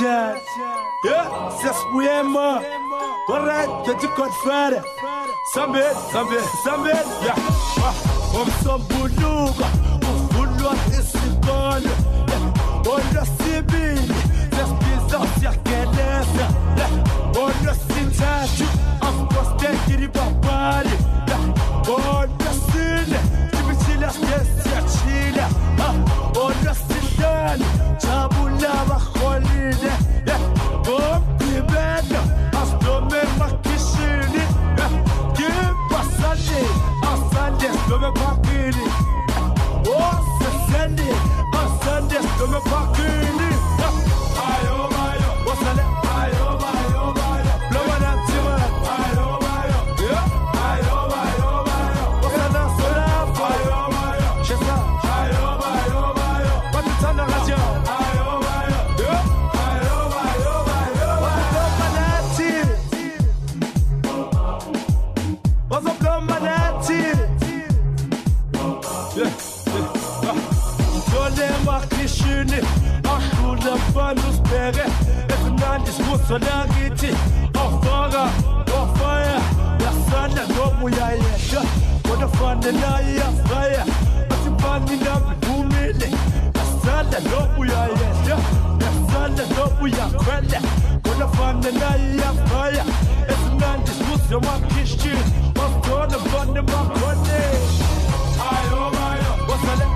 Snapchat. Yeah, s'exprime. Correct, je te confère. Sambit, yeah. Comme son boulot, boulot est si bon. On le sait bien, c'est bizarre, c'est qu'elle est. On le sait bien, tu as posté qu'il va parler. On le sait, tu me dis la pièce, Chile. On le sait bien, Chabula va coller. Bon, plus belle, à tomber ma quichine. Qui passe à l'île, à Sanders, je me parle. Oh, c'est Sandy, à Sanders, je me parle. Solidarity, on fire, the sun and go with your letter. What a fun and I fire, but you find it up 2 minutes. The sun and go with your letter, the sun and go with your credit. What a fun and I fire, it's not just put your mark in shoes. I'm going to run the mark one day. What's that?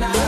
Now.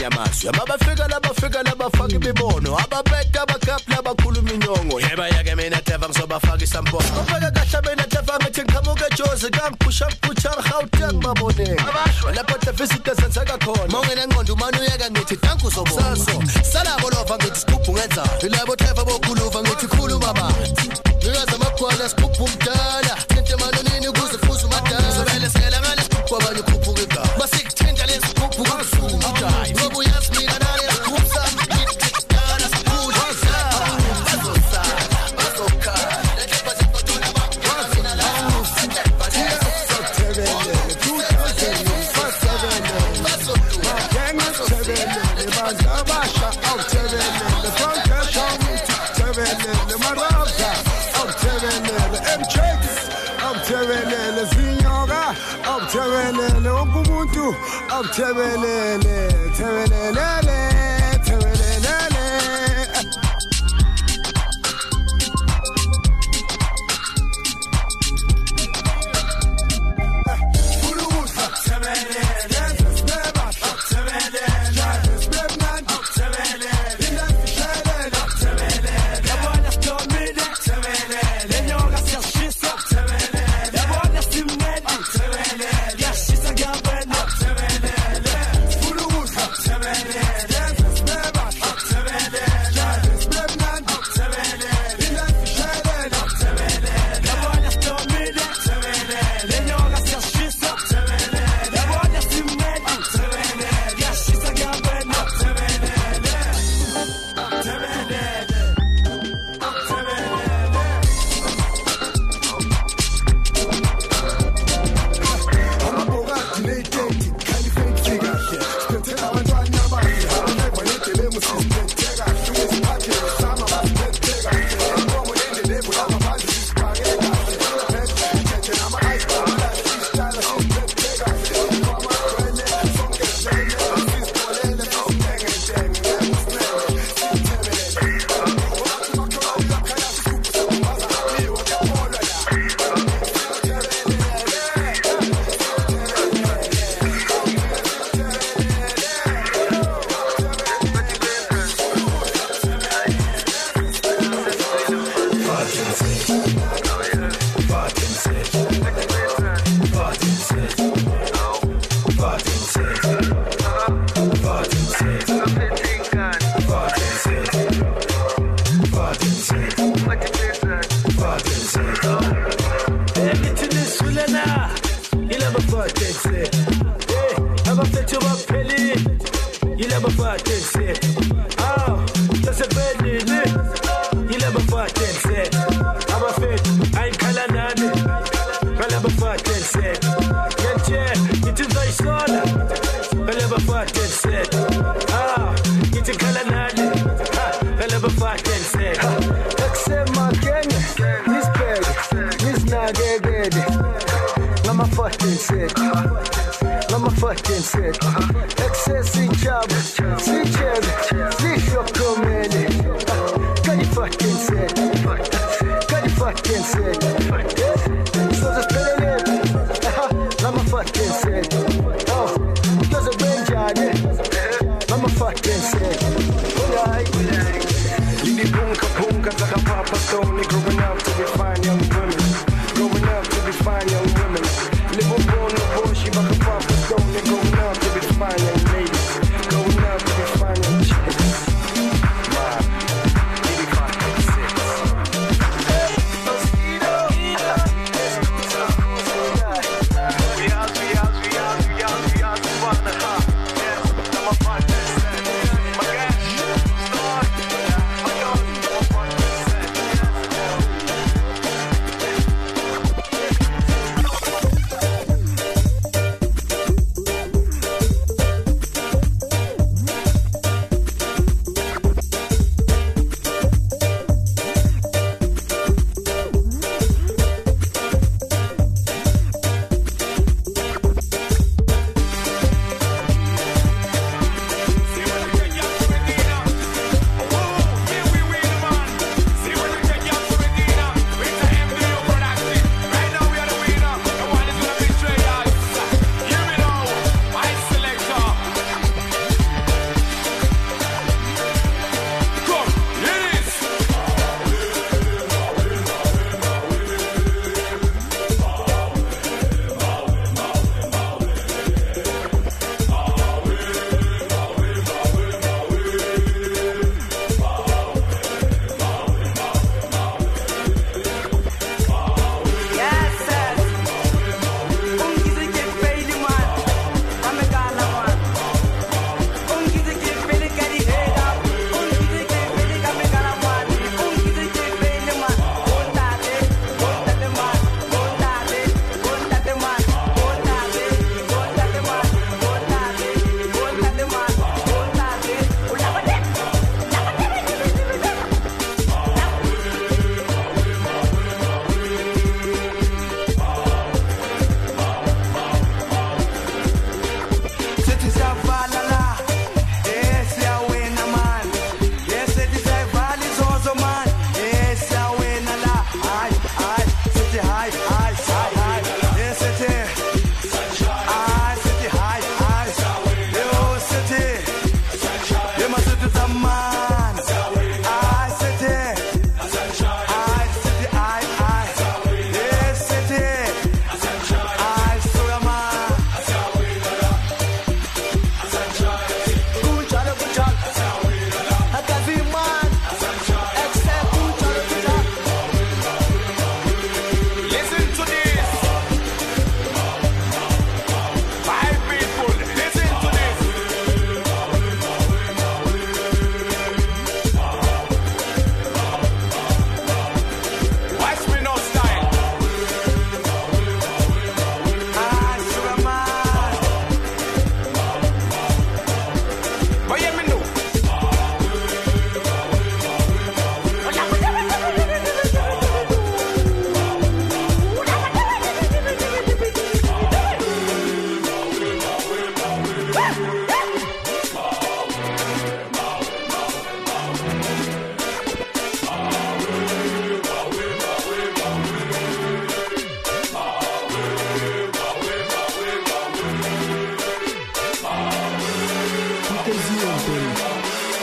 nyamazo yababafika labafika labafaka ibibono ababeka abakapla abakhuluminyongo yeba yake mina teva ngizobafaka isampono ubeka kahle mina teva ngithi ngiqhamuka ejozi ngipusha puchar Gauteng babone abasho lapho tefisita senzeka khona mongena nqondo manje uyeka ngithi thank you sobona salabo lova ngithi sibhuphu ngenza ilabo teva bokhuluva ngithi khulu baba ngiyaza makwala sibhuphu mdala into manje nini ukuze futhi umadala sobele sela ngale sibhuphu abanye khuphuka igaba basikuthinta lezi khuphu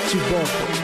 Futebol.